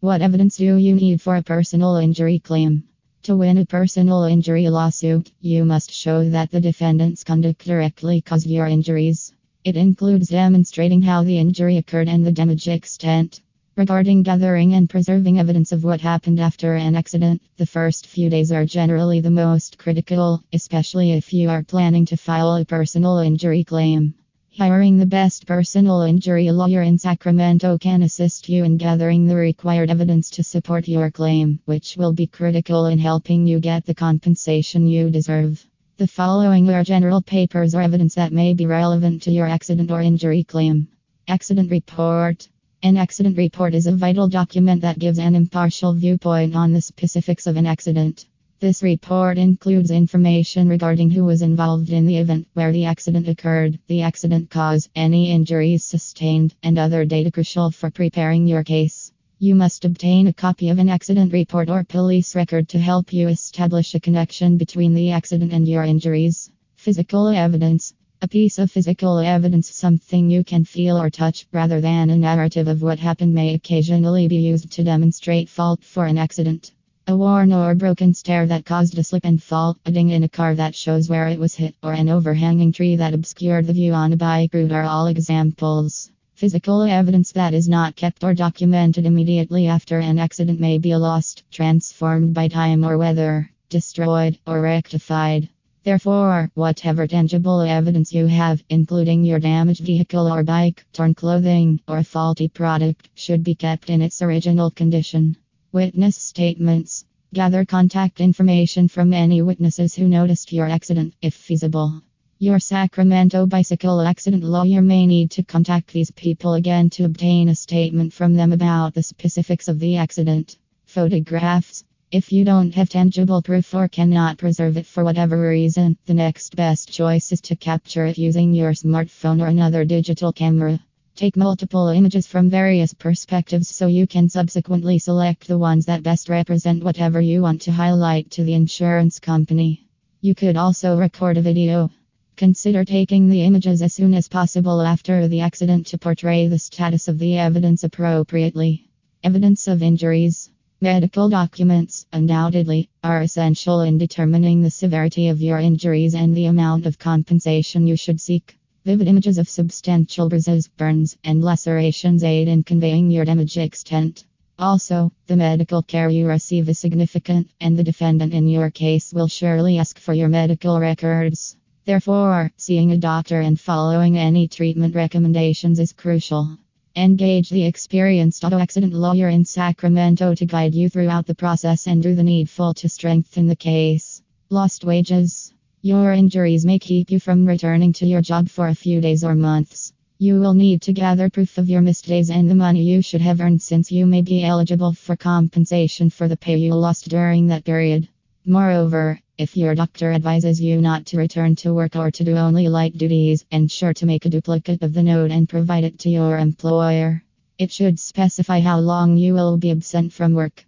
What evidence do you need for a personal injury claim? To win a personal injury lawsuit, you must show that the defendant's conduct directly caused your injuries. It includes demonstrating how the injury occurred and the damage extent. Regarding gathering and preserving evidence of what happened after an accident, the first few days are generally the most critical, especially if you are planning to file a personal injury claim. Hiring the best personal injury lawyer in Sacramento can assist you in gathering the required evidence to support your claim, which will be critical in helping you get the compensation you deserve. The following are general papers or evidence that may be relevant to your accident or injury claim. Accident report. An accident report is a vital document that gives an impartial viewpoint on the specifics of an accident. This report includes information regarding who was involved in the event, where the accident occurred, the accident cause, any injuries sustained, and other data crucial for preparing your case. You must obtain a copy of an accident report or police record to help you establish a connection between the accident and your injuries. Physical evidence. A piece of physical evidence, something you can feel or touch, rather than a narrative of what happened, may occasionally be used to demonstrate fault for an accident. A worn or broken stair that caused a slip and fall, a ding in a car that shows where it was hit, or an overhanging tree that obscured the view on a bike route are all examples. Physical evidence that is not kept or documented immediately after an accident may be lost, transformed by time or weather, destroyed, or rectified. Therefore, whatever tangible evidence you have, including your damaged vehicle or bike, torn clothing, or faulty product, should be kept in its original condition. Witness statements. Gather contact information from any witnesses who noticed your accident, if feasible. Your Sacramento bicycle accident lawyer may need to contact these people again to obtain a statement from them about the specifics of the accident. Photographs. If you don't have tangible proof or cannot preserve it for whatever reason, the next best choice is to capture it using your smartphone or another digital camera. Take multiple images from various perspectives so you can subsequently select the ones that best represent whatever you want to highlight to the insurance company. You could also record a video. Consider taking the images as soon as possible after the accident to portray the status of the evidence appropriately. Evidence of injuries. Medical documents, undoubtedly, are essential in determining the severity of your injuries and the amount of compensation you should seek. Vivid images of substantial bruises, burns, and lacerations aid in conveying your damage extent. Also, the medical care you receive is significant, and the defendant in your case will surely ask for your medical records. Therefore, seeing a doctor and following any treatment recommendations is crucial. Engage the experienced auto accident lawyer in Sacramento to guide you throughout the process and do the needful to strengthen the case. Lost wages. Your injuries may keep you from returning to your job for a few days or months. You will need to gather proof of your missed days and the money you should have earned, since you may be eligible for compensation for the pay you lost during that period. Moreover, if your doctor advises you not to return to work or to do only light duties, ensure to make a duplicate of the note and provide it to your employer. It should specify how long you will be absent from work.